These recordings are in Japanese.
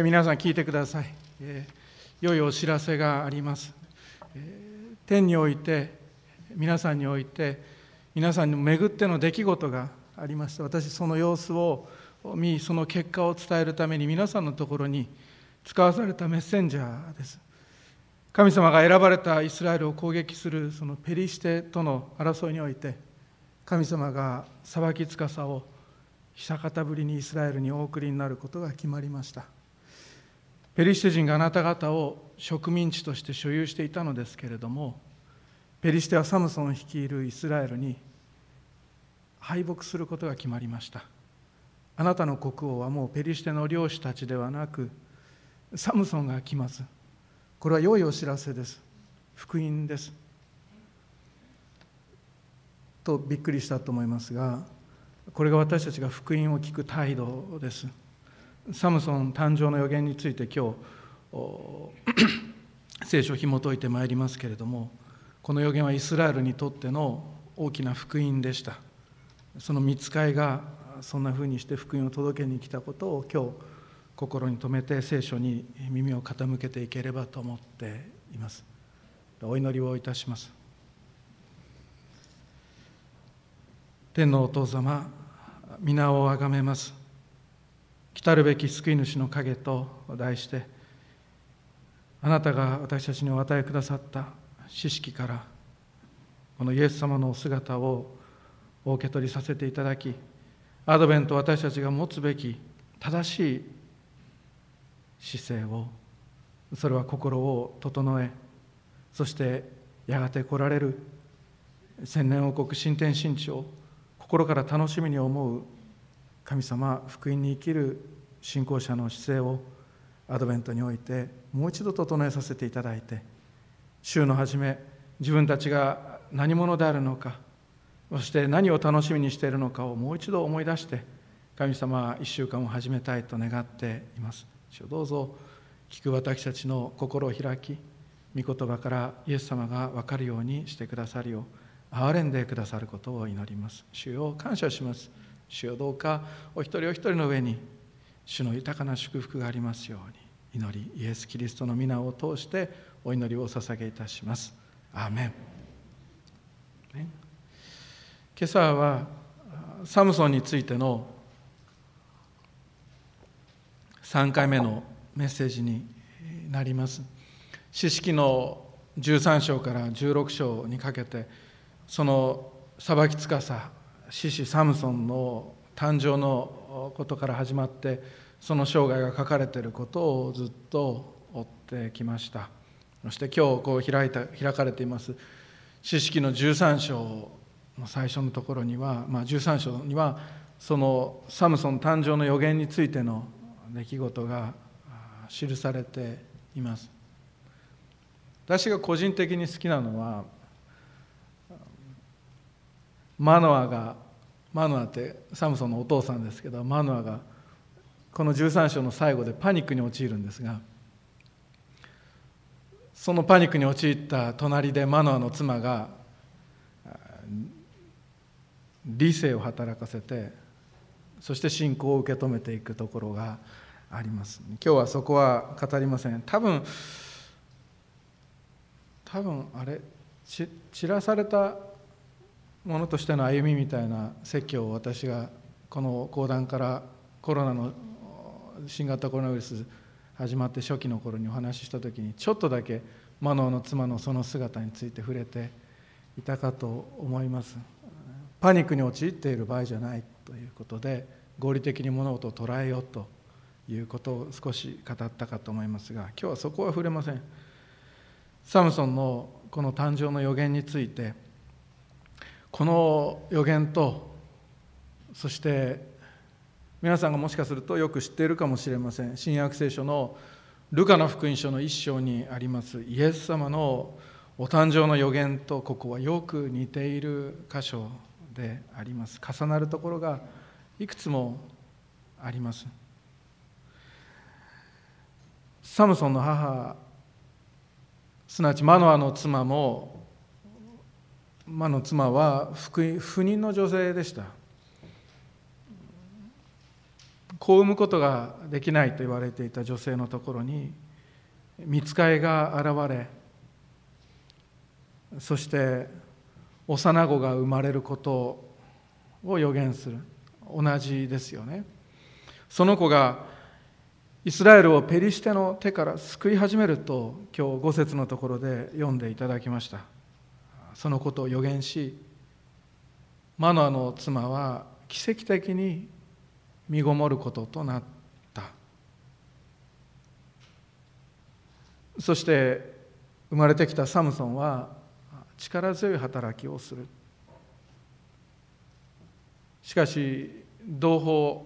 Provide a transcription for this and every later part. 皆さん聞いてください。良いお知らせがあります。天において、皆さんにおいて、皆さんに巡っての出来事がありました。私、その様子を見、その結果を伝えるために皆さんのところに使わされたメッセンジャーです。神様が選ばれたイスラエルを攻撃するそのペリシテとの争いにおいて、神様が裁き司を久方ぶりにイスラエルにお送りになることが決まりました。ペリシテ人があなた方を植民地として所有していたのですけれども、ペリシテはサムソン率いるイスラエルに敗北することが決まりました。あなたの国王はもうペリシテの領主たちではなく、サムソンが来ます。これは良いお知らせです。福音です。とびっくりしたと思いますが、これが私たちが福音を聞く態度です。サムソン誕生の予言について今日聖書を紐解いてまいりますけれども、この予言はイスラエルにとっての大きな福音でした。その御使いがそんなふうにして福音を届けに来たことを今日心に留めて聖書に耳を傾けていければと思っています。お祈りをいたします。天のお父様、皆をあがめます。来るべき救い主の影と題して、あなたが私たちにお与えくださった知識から、このイエス様のお姿をお受け取りさせていただき、アドベント私たちが持つべき正しい姿勢を、それは心を整え、そしてやがて来られる千年王国新天新地を心から楽しみに思う神様、福音に生きる信仰者の姿勢をアドベントにおいてもう一度整えさせていただいて、週の初め、自分たちが何者であるのか、そして何を楽しみにしているのかをもう一度思い出して、神様、一週間を始めたいと願っています。どうぞ聞く私たちの心を開き、御言葉からイエス様が分かるようにしてくださるよう憐れんでくださることを祈ります。主よ、感謝します。主よ、どうかお一人お一人の上に主の豊かな祝福がありますように祈り、イエス・キリストの皆を通してお祈りをお捧げいたします。アーメン。今朝はサムソンについての3回目のメッセージになります。士師記の13章から16章にかけて、その裁き司士師サムソンの誕生のことから始まって、その生涯が書かれていることをずっと追ってきました。そして今日こう開かれています士師記の13章の最初のところには、13章にはそのサムソン誕生の予言についての出来事が記されています。私が個人的に好きなのは、マノアってサムソンのお父さんですけど、マノアがこの13章の最後でパニックに陥るんですが、そのパニックに陥った隣でマノアの妻が理性を働かせて、そして信仰を受け止めていくところがあります。今日はそこは語りません。多分あれ、散らされたものとしての歩みみたいな説教を私がこの講談からコロナの新型コロナウイルス始まって初期の頃にお話ししたときに、ちょっとだけマノアの妻のその姿について触れていたかと思います。パニックに陥っている場合じゃないということで、合理的に物事を捉えようということを少し語ったかと思いますが、今日はそこは触れません。サムソンのこの誕生の予言について、この予言と、そして皆さんがもしかするとよく知っているかもしれません、新約聖書のルカの福音書の1章にありますイエス様のお誕生の予言と、ここはよく似ている箇所であります。重なるところがいくつもあります。サムソンの母、すなわちマノアの妻も、マノアの妻は不妊の女性でした。子を産むことができないと言われていた女性のところに御使いが現れ、そして幼子が生まれることを予言する。同じですよね。その子がイスラエルをペリシテの手から救い始めると、今日5節のところで読んでいただきました。そのことを予言し、マノアの妻は奇跡的に身ごもることとなった。そして生まれてきたサムソンは力強い働きをする。しかし同胞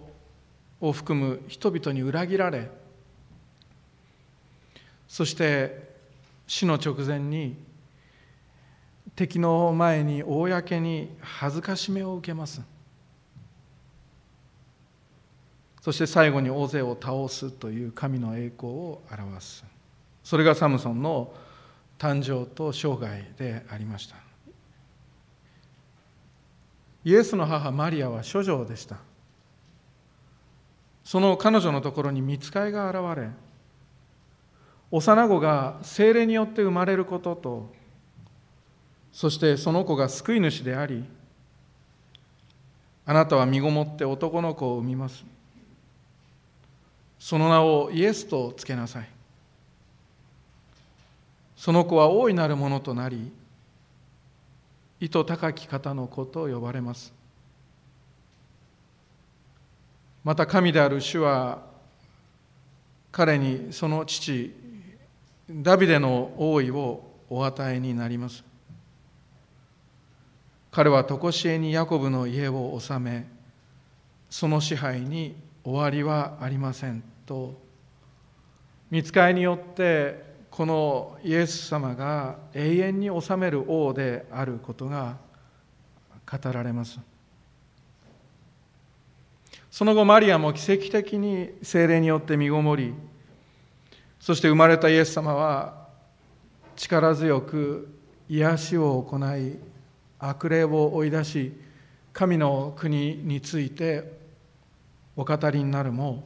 を含む人々に裏切られ、そして死の直前に敵の前に公に恥ずかしめを受けます。そして最後に大勢を倒すという神の栄光を表す。それがサムソンの誕生と生涯でありました。イエスの母マリアは処女でした。その彼女のところに御使いが現れ、幼子が聖霊によって生まれることと、そしてその子が救い主であり、あなたは身ごもって男の子を産みます。その名をイエスとつけなさい。その子は大いなるものとなり、意図高き方の子と呼ばれます。また神である主は彼にその父ダビデの王位をお与えになります。彼はとこしえにヤコブの家を治め、その支配に終わりはありませんと、御使いによってこのイエス様が永遠に治める王であることが語られます。その後マリアも奇跡的に聖霊によって身ごもり、そして生まれたイエス様は力強く癒しを行い、悪霊を追い出し、神の国についてお語りになるも、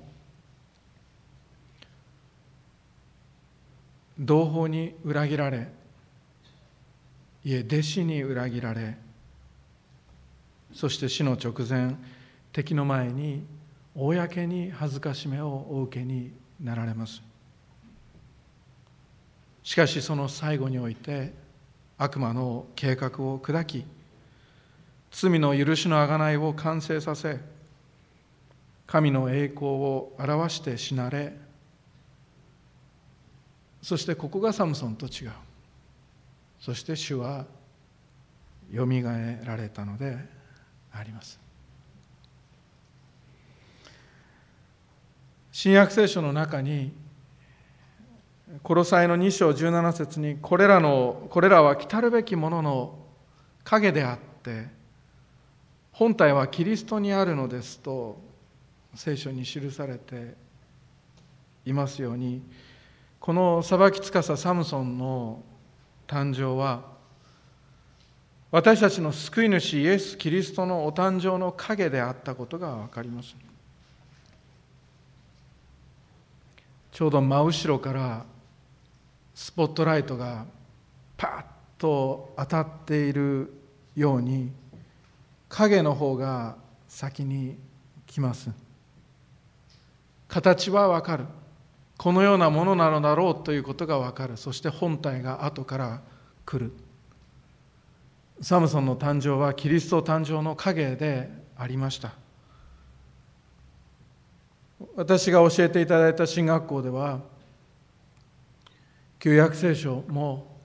同胞に裏切られ、いえ弟子に裏切られ、そして死の直前、敵の前に公に恥ずかしめをお受けになられます。しかしその最後において悪魔の計画を砕き、罪の許しの贖いを完成させ、神の栄光を表して死なれ、そしてここがサムソンと違う。そして主はよみがえられたのであります。新約聖書の中にコロサイの2章17節にこれらは来るべきものの影であって本体はキリストにあるのですと聖書に記されていますように、この裁き司サムソンの誕生は私たちの救い主イエス・キリストのお誕生の影であったことが分かります。ちょうど真後ろからスポットライトがパッと当たっているように、影の方が先に来ます。形はわかる、このようなものなのだろうということがわかる。そして本体が後から来る。サムソンの誕生はキリスト誕生の影でありました。私が教えていただいた神学校では、旧約聖書も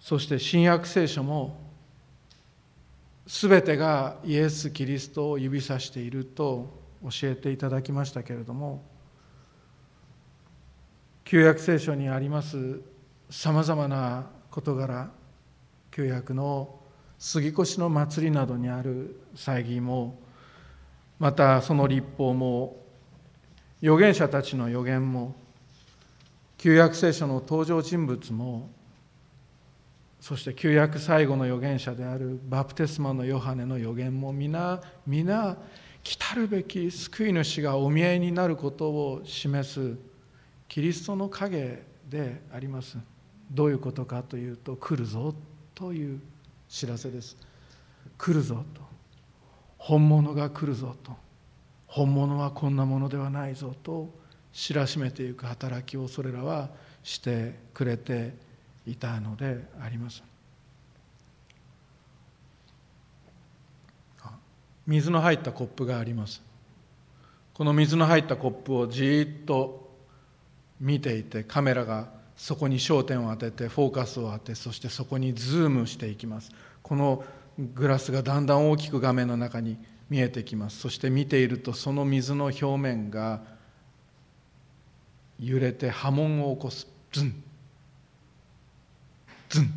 そして新約聖書も全てがイエス・キリストを指さしていると教えていただきましたけれども、旧約聖書にありますさまざまな事柄、旧約の杉越の祭りなどにある祭儀も、またその律法も、預言者たちの預言も、旧約聖書の登場人物も、そして旧約最後の預言者であるバプテスマのヨハネの預言も、皆来るべき救い主がお見えになることを示すキリストの影であります。どういうことかというと、来るぞという知らせです。来るぞと、本物が来るぞと、本物はこんなものではないぞと知らしめていく働きをそれらはしてくれていたのであります。水の入ったコップがあります。この水の入ったコップをじーっと見ていて、カメラがそこに焦点を当てて、フォーカスを当て、そしてそこにズームしていきます。このグラスがだんだん大きく画面の中に見えてきます。そして見ていると、その水の表面が揺れて波紋を起こす。ズンズン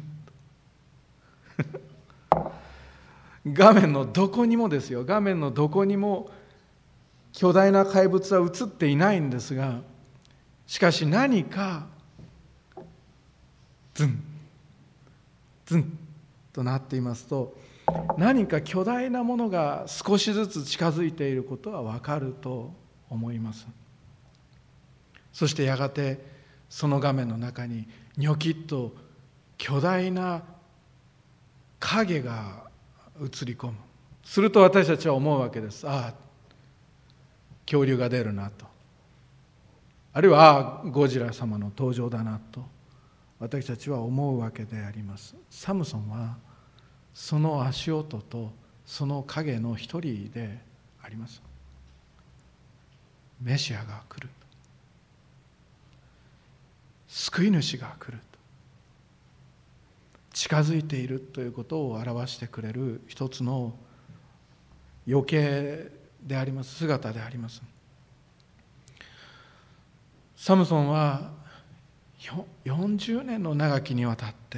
画面のどこにもですよ、画面のどこにも巨大な怪物は映っていないんですが、しかし何かズンズンとなっていますと、何か巨大なものが少しずつ近づいていることは分かると思います。そしてやがてその画面の中にニョキッと巨大な影が映り込む。すると私たちは思うわけです。ああ、恐竜が出るなと、あるいはああ、ゴジラ様の登場だなと私たちは思うわけであります。サムソンはその足音とその影の一人であります。メシアが来る、救い主が来る、近づいているということを表してくれる一つの余計であります、姿であります。サムソンは40年の長きにわたって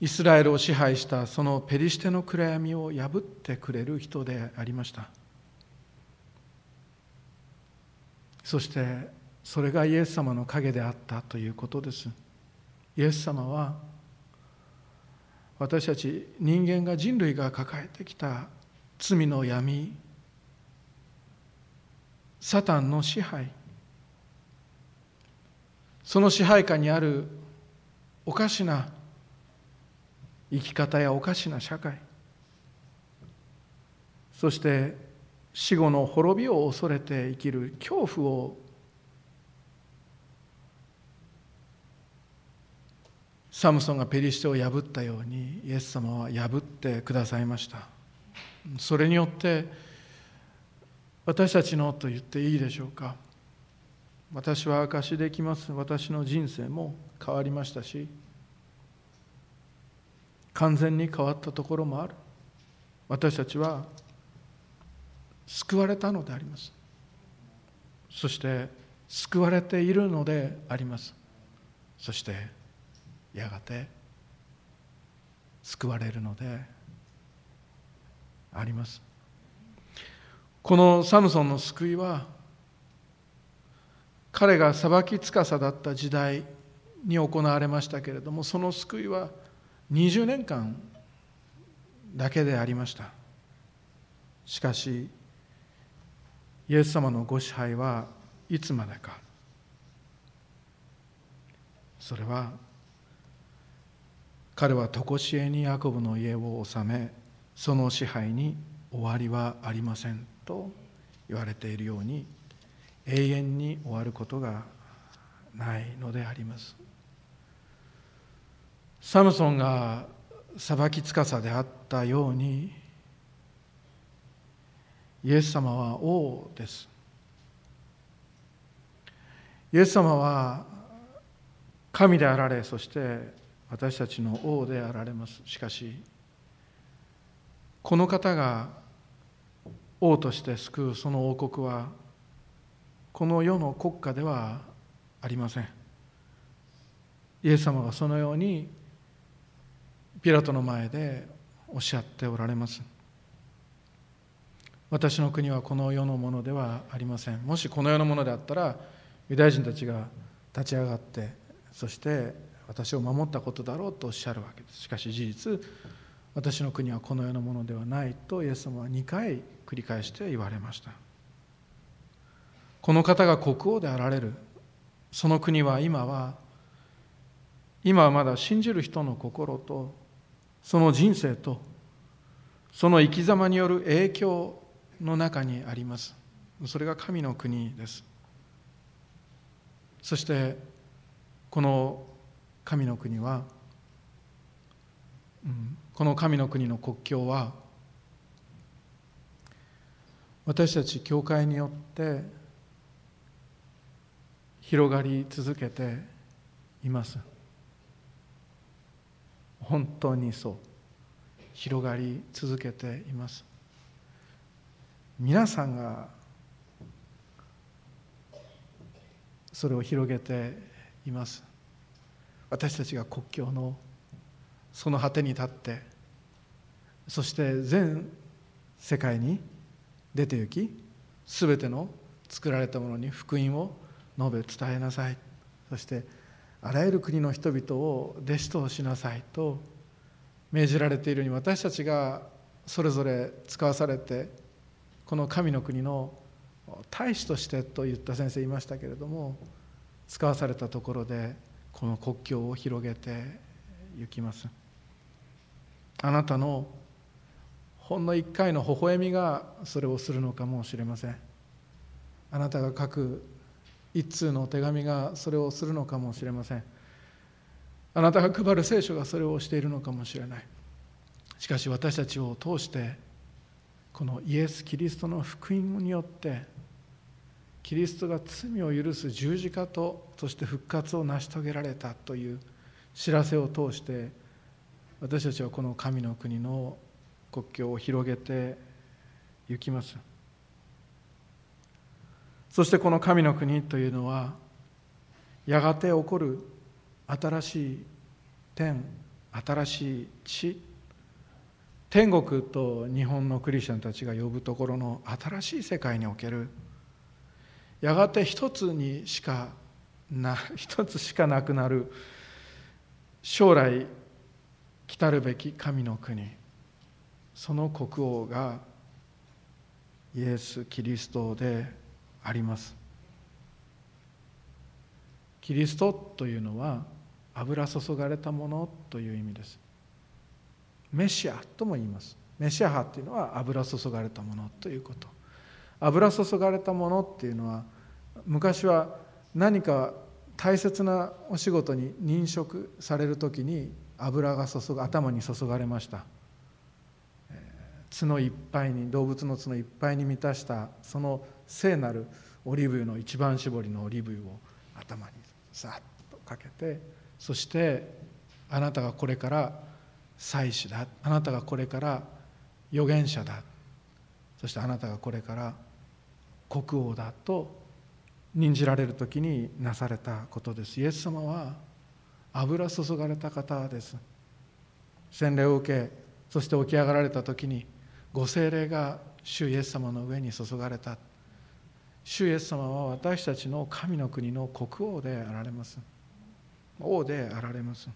イスラエルを支配したそのペリシテの暗闇を破ってくれる人でありました。そしてそれがイエス様の影であったということです。イエス様は私たち人間が、人類が抱えてきた罪の闇、サタンの支配、その支配下にあるおかしな生き方やおかしな社会、そして死後の滅びを恐れて生きる恐怖をサムソンがペリシテを破ったように、イエス様は破ってくださいました。それによって私たちのと言っていいでしょうか。私は証しできます。私の人生も変わりましたし、完全に変わったところもある。私たちは救われたのであります。そして救われているのであります。そしてやがて救われるのであります。このサムソンの救いは、彼が裁き司だった時代に行われましたけれども、その救いは20年間だけでありました。しかしイエス様のご支配はいつまでか。それは、彼は常しえにヤコブの家を治め、その支配に終わりはありませんと言われているように、永遠に終わることがないのであります。サムソンが裁き司であったように、イエス様は王です。イエス様は神であられ、そして私たちの王であられます。しかし、この方が王として救うその王国は、この世の国家ではありません。イエス様がそのようにピラトの前でおっしゃっておられます。私の国はこの世のものではありません。もしこの世のものであったら、ユダヤ人たちが立ち上がって、そして私を守ったことだろうとおっしゃるわけです。しかし事実、私の国はこの世のものではないとイエス様は2回繰り返して言われました。この方が国王であられるその国は今はまだ信じる人の心とその人生とその生き様による影響の中にあります。それが神の国です。そしてこの神の国は、この神の国の国境は私たち教会によって広がり続けています。本当にそう、広がり続けています。皆さんがそれを広げています。私たちが国境のその果てに立って、そして全世界に出て行き、すべての作られたものに福音を述べ伝えなさい、そしてあらゆる国の人々を弟子としなさいと命じられているように、私たちがそれぞれ使わされて、この神の国の大使としてと言った先生いましたけれども、使わされたところでこの国境を広げて行きます。あなたのほんの一回の微笑みがそれをするのかもしれません。あなたが書く一通の手紙がそれをするのかもしれません。あなたが配る聖書がそれをしているのかもしれない。しかし私たちを通してこのイエス・キリストの福音によって、キリストが罪を許す十字架と、そして復活を成し遂げられたという知らせを通して、私たちはこの神の国の国境を広げて行きます。そしてこの神の国というのは、やがて起こる新しい天、新しい地、天国と日本のクリスチャンたちが呼ぶところの新しい世界における、やがて一つしかなくなる将来来たるべき神の国、その国王がイエス・キリストであります。キリストというのは油注がれたものという意味です。メシアとも言います。メシア派というのは油注がれたものということ。油注がれたものっていうのは、昔は何か大切なお仕事に任職されるときに油が頭に注がれました。角いっぱいに、動物の角いっぱいに満たしたその聖なるオリーブ油の一番搾りのオリーブ油を頭にさっとかけて、そしてあなたがこれから祭司だ、あなたがこれから預言者だ、そしてあなたがこれから国王だと任じられるときになされたことです。イエス様は油注がれた方です。洗礼を受け、そして起き上がられたときに、ご聖霊が主イエス様の上に注がれた。主イエス様は私たちの神の国の国王であられます。王であられます。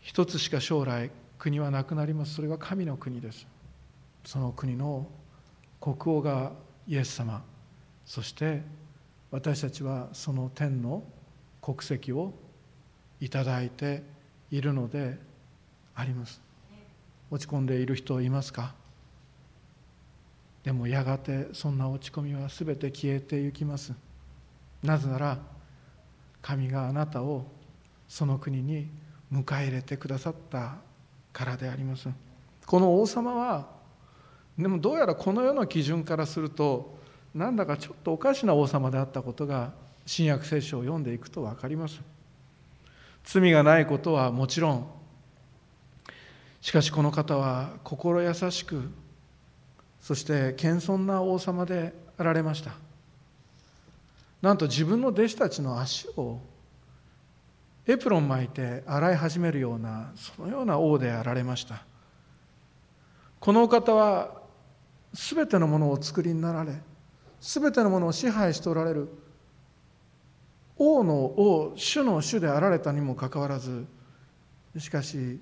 一つしか将来国はなくなります。それが神の国です。その国の国王がイエス様。そして私たちはその天の国籍をいただいているのであります。落ち込んでいる人いますか？でもやがてそんな落ち込みはすべて消えてゆきます。なぜなら神があなたをその国に迎え入れてくださったからであります。この王様はでもどうやらこの世の基準からするとなんだかちょっとおかしな王様であったことが新約聖書を読んでいくと分かります。罪がないことはもちろん、しかしこの方は心優しく、そして謙遜な王様であられました。なんと自分の弟子たちの足をエプロン巻いて洗い始めるような、そのような王であられました。この方はすべてのものをお作りになられ、すべてのものを支配しておられる王の王、主の主であられたにもかかわらず、しかし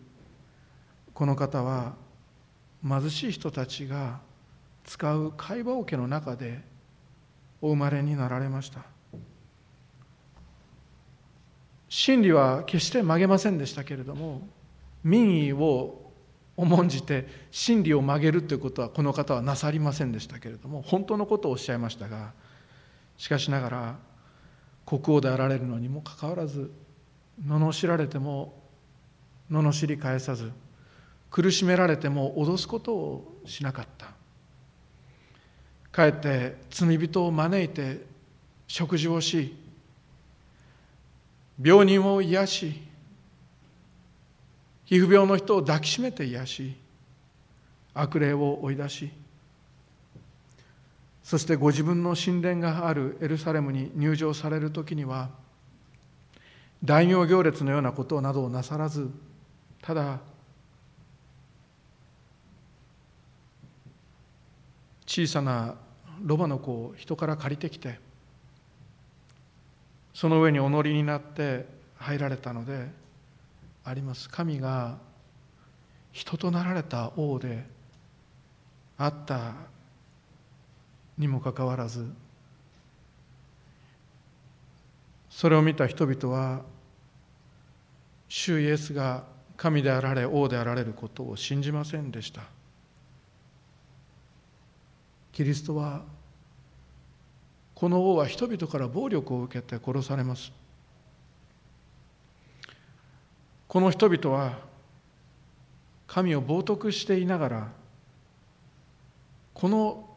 この方は貧しい人たちが使う会話桶の中でお生まれになられました。真理は決して曲げませんでしたけれども、民意を重んじて真理を曲げるということはこの方はなさりませんでしたけれども、本当のことをおっしゃいましたが、しかしながら国王であられるのにもかかわらず、罵られても罵り返さず、苦しめられても脅すことをしなかった。かえって罪人を招いて食事をし、病人を癒し、皮膚病の人を抱きしめて癒し、悪霊を追い出し、そしてご自分の神殿があるエルサレムに入場されるときには、大名行列のようなことなどをなさらず、ただ小さなロバの子を人から借りてきて、その上にお乗りになって入られたのであります。神が人となられた王であったにもかかわらず、それを見た人々は主イエスが神であられ王であられることを信じませんでした。キリストは、この王は人々から暴力を受けて殺されます。この人々は神を冒涜していながら、この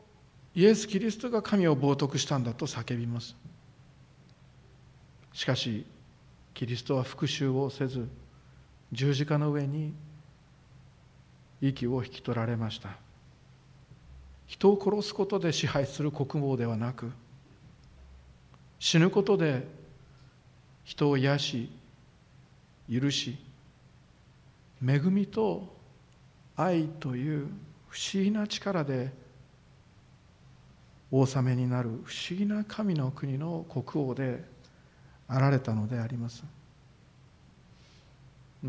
イエス・キリストが神を冒涜したんだと叫びます。しかしキリストは復讐をせず、十字架の上に息を引き取られました。人を殺すことで支配する国王ではなく、死ぬことで人を癒し、許し、恵みと愛という不思議な力で王様になる不思議な神の国の国王であられたのであります。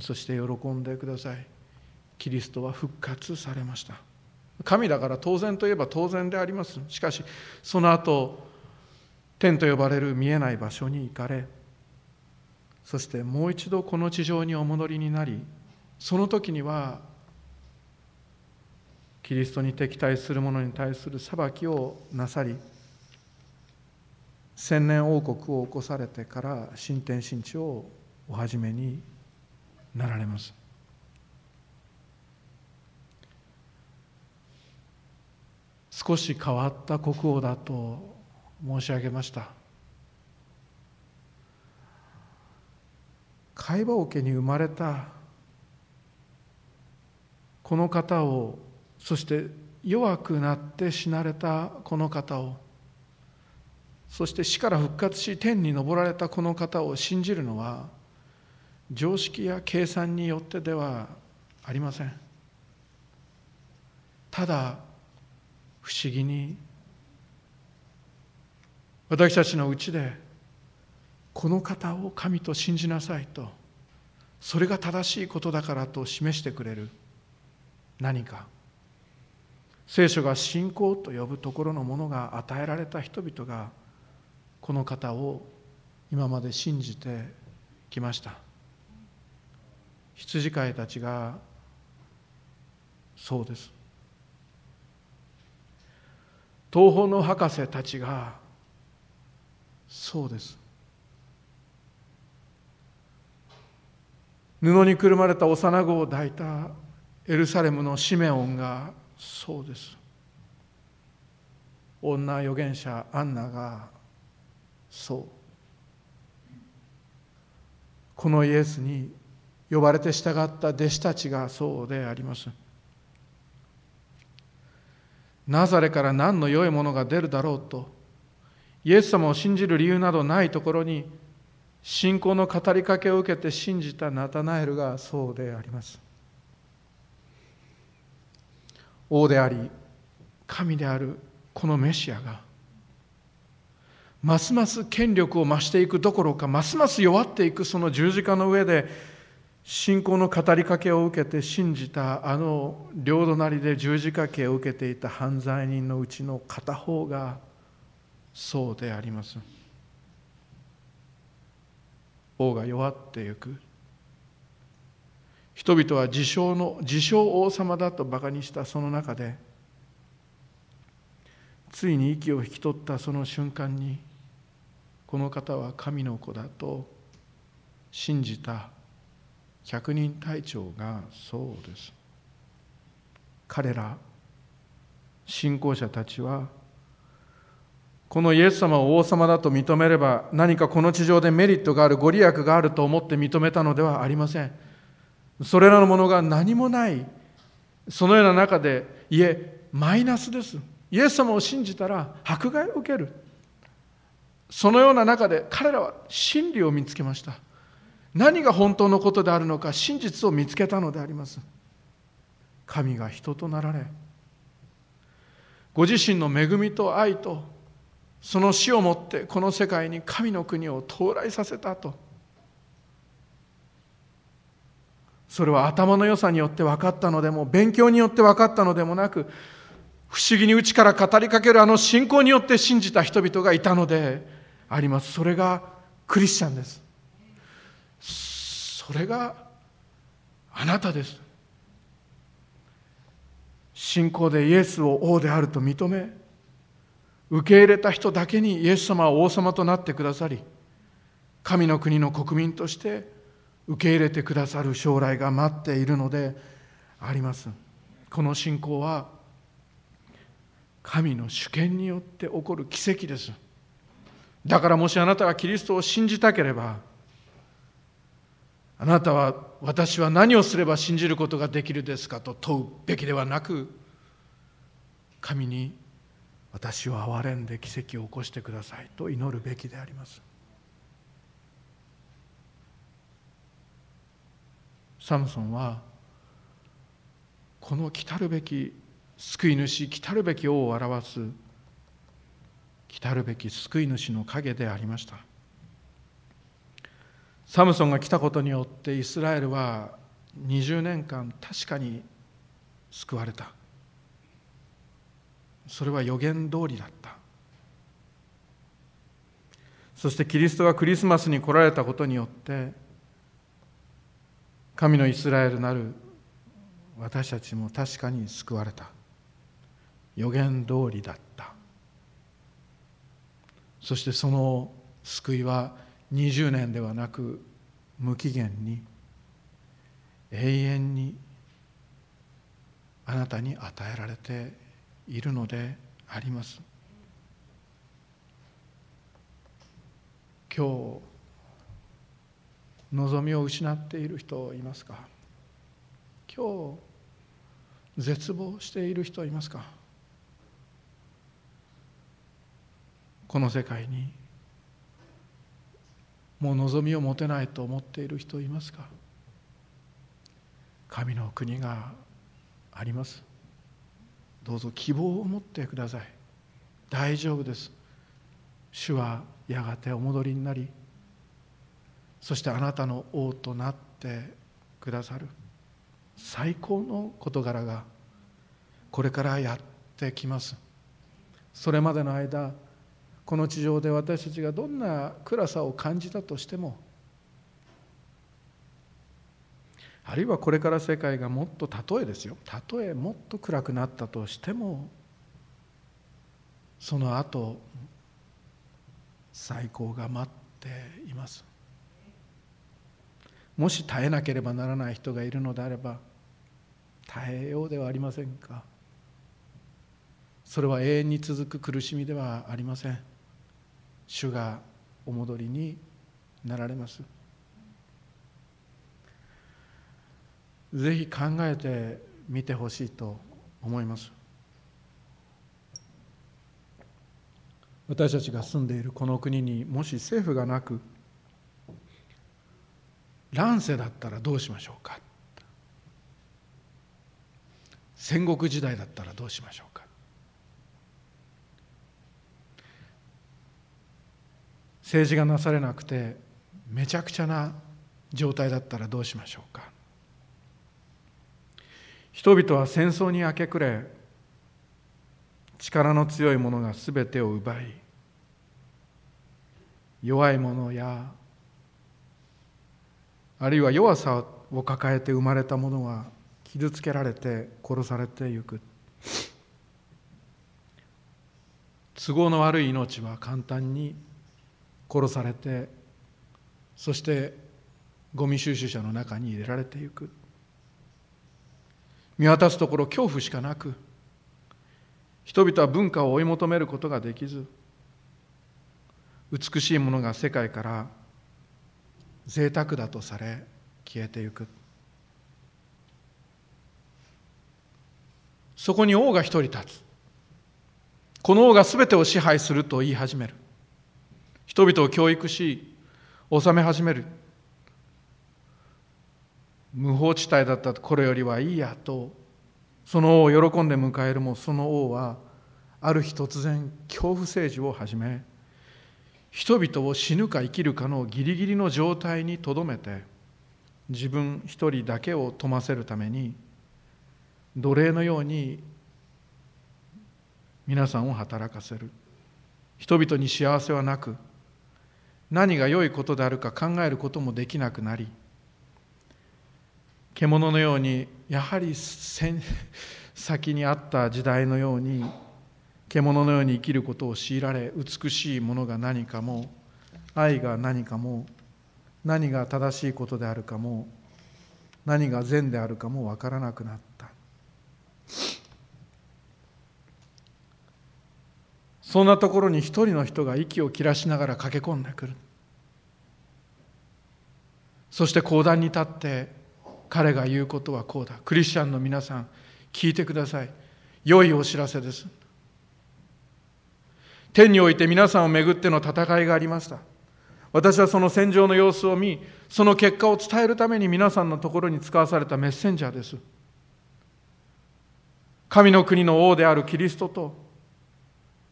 そして喜んでください。キリストは復活されました。神だから当然といえば当然であります。しかしその後、天と呼ばれる見えない場所に行かれ、そしてもう一度この地上にお戻りになり、その時にはキリストに敵対する者に対する裁きをなさり、千年王国を起こされてから新天新地をお始めになられます。少し変わった国王だと申し上げました。会話桶に生まれたこの方を、そして弱くなって死なれたこの方を、そして死から復活し天に昇られたこの方を信じるのは、常識や計算によってではありません。ただ不思議に私たちのうちで、この方を神と信じなさいと、それが正しいことだからと示してくれる何か、聖書が信仰と呼ぶところのものが与えられた人々が、この方を今まで信じてきました。羊飼いたちがそうです。東方の博士たちがそうです。布にくるまれた幼子を抱いたエルサレムのシメオンがそうです。女預言者アンナがそう。このイエスに呼ばれて従った弟子たちがそうであります。ナザレから何の良いものが出るだろうと、イエス様を信じる理由などないところに信仰の語りかけを受けて信じたナタナエルがそうであります。王であり神であるこのメシアが、ますます権力を増していくどころか、ますます弱っていくその十字架の上で信仰の語りかけを受けて信じたあの両隣で十字架刑を受けていた犯罪人のうちの片方がそうであります。王が弱ってゆく。人々は自称王様だと馬鹿にしたその中で、ついに息を引き取ったその瞬間に、この方は神の子だと信じた百人隊長がそうです。彼ら信仰者たちは、このイエス様を王様だと認めれば、何かこの地上でメリットがある、ご利益があると思って認めたのではありません。それらのものが何もない、そのような中で、いえ、マイナスです。イエス様を信じたら迫害を受ける。そのような中で彼らは真理を見つけました。何が本当のことであるのか、真実を見つけたのであります。神が人となられ、ご自身の恵みと愛と、その死をもってこの世界に神の国を到来させたと。それは頭の良さによって分かったのでも、勉強によって分かったのでもなく、不思議に内から語りかけるあの信仰によって信じた人々がいたのであります。それがクリスチャンです。それがあなたです。信仰でイエスを王であると認め、受け入れた人だけにイエス様は王様となってくださり、神の国の国民として受け入れてくださる将来が待っているのであります。この信仰は神の主権によって起こる奇跡です。だからもしあなたがキリストを信じたければ、あなたは私は何をすれば信じることができるですかと問うべきではなく、神に私を憐れんで奇跡を起こしてくださいと祈るべきであります。サムソンはこの来たるべき救い主、来たるべき王を表す来たるべき救い主の影でありました。サムソンが来たことによってイスラエルは20年間確かに救われた。それは予言通りだった。そしてキリストがクリスマスに来られたことによって、神のイスラエルなる私たちも確かに救われた。予言通りだった。そしてその救いは20年ではなく、無期限に永遠にあなたに与えられているのであります。今日望みを失っている人いますか？今日絶望している人いますか？この世界にもう望みを持てないと思っている人いますか？神の国があります。どうぞ希望を持ってください。大丈夫です。主はやがてお戻りになり、そしてあなたの王となってくださる。最高の事柄がこれからやってきます。それまでの間、この地上で私たちがどんな暗さを感じたとしても、あるいはこれから世界がもっと、例えですよ、例えもっと暗くなったとしても、その後最高が待っています。もし耐えなければならない人がいるのであれば、耐えようではありませんか。それは永遠に続く苦しみではありません。主がお戻りになられます。ぜひ考えてみてほしいと思います。私たちが住んでいるこの国にもし政府がなく、乱世だったらどうしましょうか。戦国時代だったらどうしましょうか。政治がなされなくてめちゃくちゃな状態だったらどうしましょうか。人々は戦争に明け暮れ、力の強い者がすべてを奪い、弱い者やあるいは弱さを抱えて生まれた者は傷つけられて殺されてゆく。都合の悪い命は簡単に殺されて、そしてゴミ収集車の中に入れられてゆく。見渡すところ恐怖しかなく、人々は文化を追い求めることができず、美しいものが世界から贅沢だとされ消えてゆく。そこに王が一人立つ。この王がすべてを支配すると言い始める。人々を教育し、治め始める。無法地帯だったこれよりはいいやと、その王を喜んで迎えるも、その王はある日突然恐怖政治を始め、人々を死ぬか生きるかのギリギリの状態にとどめて、自分一人だけを富ませるために、奴隷のように皆さんを働かせる。人々に幸せはなく、何が良いことであるか考えることもできなくなり、獣のように、やはり先にあった時代のように獣のように生きることを強いられ、美しいものが何かも、愛が何かも、何が正しいことであるかも、何が善であるかも分からなくなった。そんなところに一人の人が息を切らしながら駆け込んでくる。そして講談に立って彼が言うことはこうだ。クリスチャンの皆さん、聞いてください。良いお知らせです。天において皆さんをめぐっての戦いがありました。私はその戦場の様子を見、その結果を伝えるために皆さんのところに使わされたメッセンジャーです。神の国の王であるキリストと、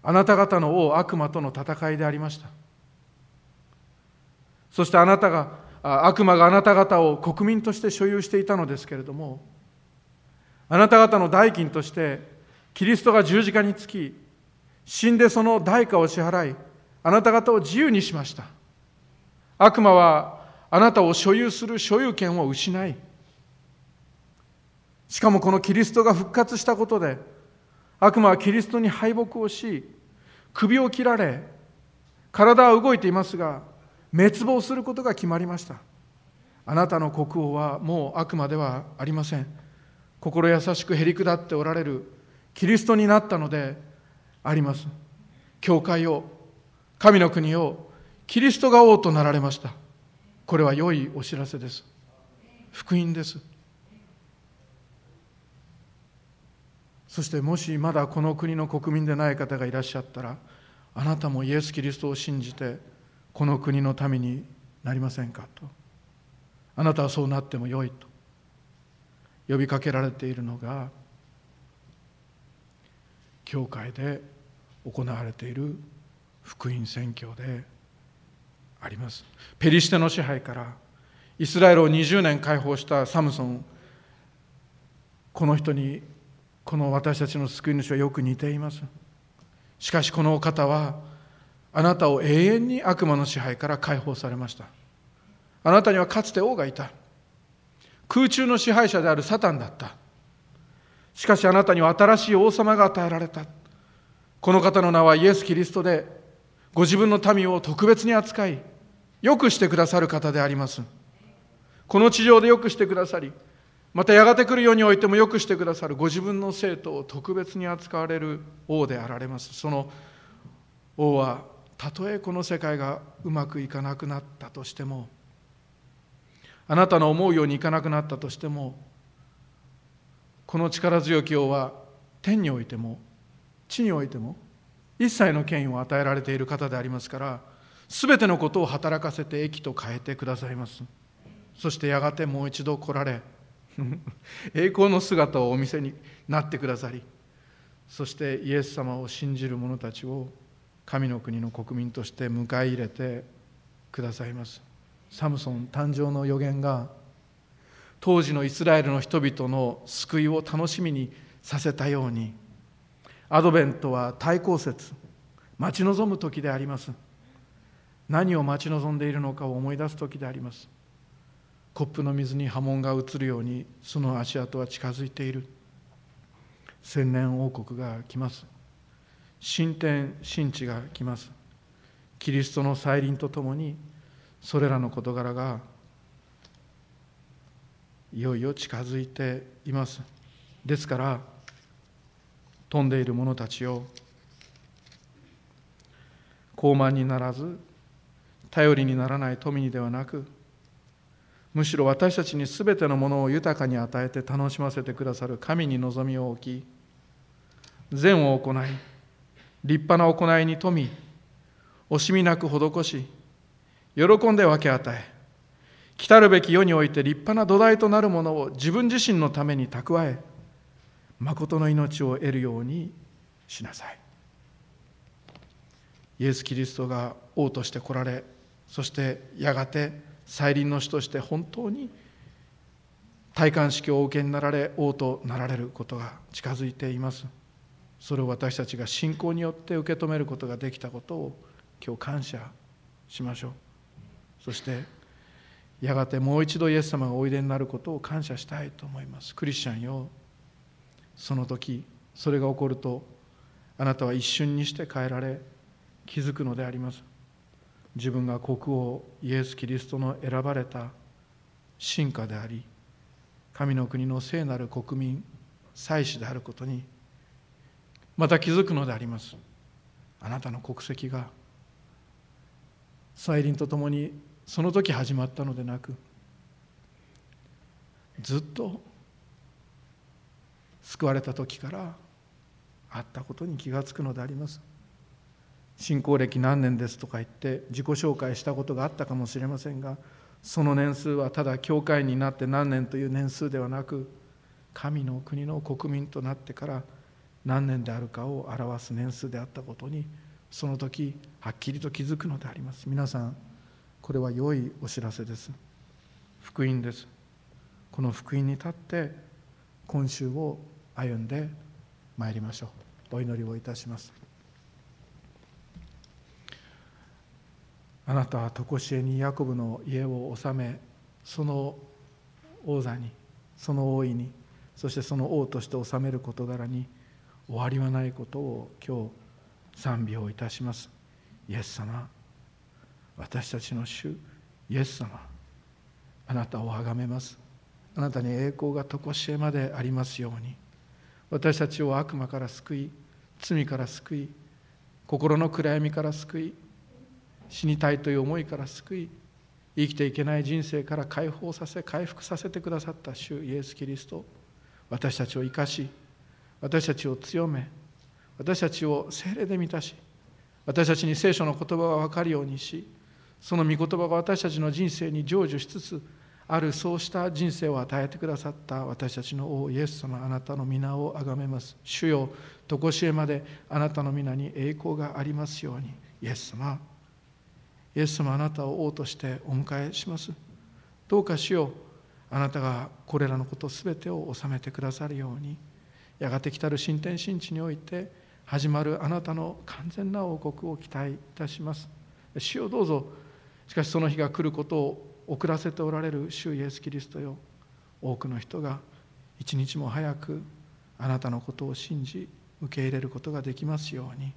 あなた方の王悪魔との戦いでありました。そして悪魔があなた方を国民として所有していたのですけれども、あなた方の代金としてキリストが十字架につき、死んでその代価を支払い、あなた方を自由にしました。悪魔はあなたを所有する所有権を失い、しかもこのキリストが復活したことで、悪魔はキリストに敗北をし、首を切られ、体は動いていますが、滅亡することが決まりました。あなたの国王はもう悪魔ではありません。心優しくへりくだっておられるキリストになったのであります。教会を、神の国を、キリストが王となられました。これは良いお知らせです。福音です。そしてもしまだこの国の国民でない方がいらっしゃったら、あなたもイエス・キリストを信じてこの国の民になりませんかと。あなたはそうなってもよいと呼びかけられているのが、教会で行われている福音宣教であります。ペリシテの支配からイスラエルを20年解放したサムソン、この人にこの私たちの救い主はよく似ています。しかしこのお方はあなたを永遠に悪魔の支配から解放されました。あなたにはかつて王がいた。空中の支配者であるサタンだった。しかしあなたには新しい王様が与えられた。この方の名はイエス・キリストで、ご自分の民を特別に扱い、良くしてくださる方であります。この地上で良くしてくださり、またやがて来る世においてもよくしてくださるご自分の生徒を特別に扱われる王であられます。その王はたとえこの世界がうまくいかなくなったとしても、あなたの思うようにいかなくなったとしても、この力強き王は天においても地においても一切の権威を与えられている方でありますから、すべてのことを働かせて益と変えてくださいます。そしてやがてもう一度来られ、栄光の姿をお見せになってくださり、そしてイエス様を信じる者たちを神の国の国民として迎え入れてくださいます。サムソン誕生の予言が当時のイスラエルの人々の救いを楽しみにさせたように、アドベントは対抗節、待ち望む時であります。何を待ち望んでいるのかを思い出す時であります。コップの水に波紋が移るようにその足跡は近づいている。千年王国が来ます。新天新地が来ます。キリストの再臨とともにそれらの事柄がいよいよ近づいています。ですから飛んでいる者たちを傲慢にならず、頼りにならない富にではなく、むしろ私たちにすべてのものを豊かに与えて楽しませてくださる神に望みを置き、善を行い、立派な行いに富み、惜しみなく施し、喜んで分け与え、来たるべき世において立派な土台となるものを自分自身のために蓄え、誠の命を得るようにしなさい。イエス・キリストが王として来られ、そしてやがて再臨の主として本当に戴冠式をお受けになられ、王となられることが近づいています。それを私たちが信仰によって受け止めることができたことを今日感謝しましょう。そしてやがてもう一度イエス様がおいでになることを感謝したいと思います。クリスチャンよ、その時それが起こるとあなたは一瞬にして変えられ、気づくのであります。自分が国王イエス・キリストの選ばれた臣下であり、神の国の聖なる国民、祭司であることにまた気づくのであります。あなたの国籍が再臨とともにその時始まったのでなく、ずっと救われた時からあったことに気がつくのであります。信仰歴何年ですとか言って自己紹介したことがあったかもしれませんが、その年数はただ教会になって何年という年数ではなく、神の国の国民となってから何年であるかを表す年数であったことに、その時はっきりと気づくのであります。皆さん、これは良いお知らせです。福音です。この福音に立って今週を歩んでまいりましょう。お祈りをいたします。あなたは常しえにヤコブの家を治め、その王座に、その王位に、そしてその王として治める事柄に終わりはないことを今日賛美をいたします。イエス様、私たちの主イエス様、あなたを崇めます。あなたに栄光が常しえまでありますように。私たちを悪魔から救い、罪から救い、心の暗闇から救い、死にたいという思いから救い、生きていけない人生から解放させ、回復させてくださった主イエス・キリスト、私たちを生かし、私たちを強め、私たちを聖霊で満たし、私たちに聖書の言葉が分かるようにし、その御言葉が私たちの人生に成就しつつある、そうした人生を与えてくださった私たちの王イエス様、あなたの皆をあがめます。主よ、常しえまであなたの皆に栄光がありますように。イエス様、あなたを王としてお迎えします。どうか主よ、あなたがこれらのことすべてを収めてくださるように、やがて来たる新天新地において始まるあなたの完全な王国を期待いたします。主よ、どうぞ、しかしその日が来ることを遅らせておられる主イエスキリストよ、多くの人が一日も早くあなたのことを信じ受け入れることができますように、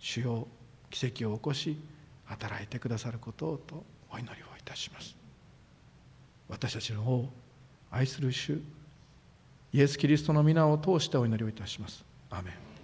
主よ、奇跡を起こし働いてくださることをとお祈りをいたします。私たちの王、愛する主イエスキリストの皆を通してお祈りをいたします。アーメン。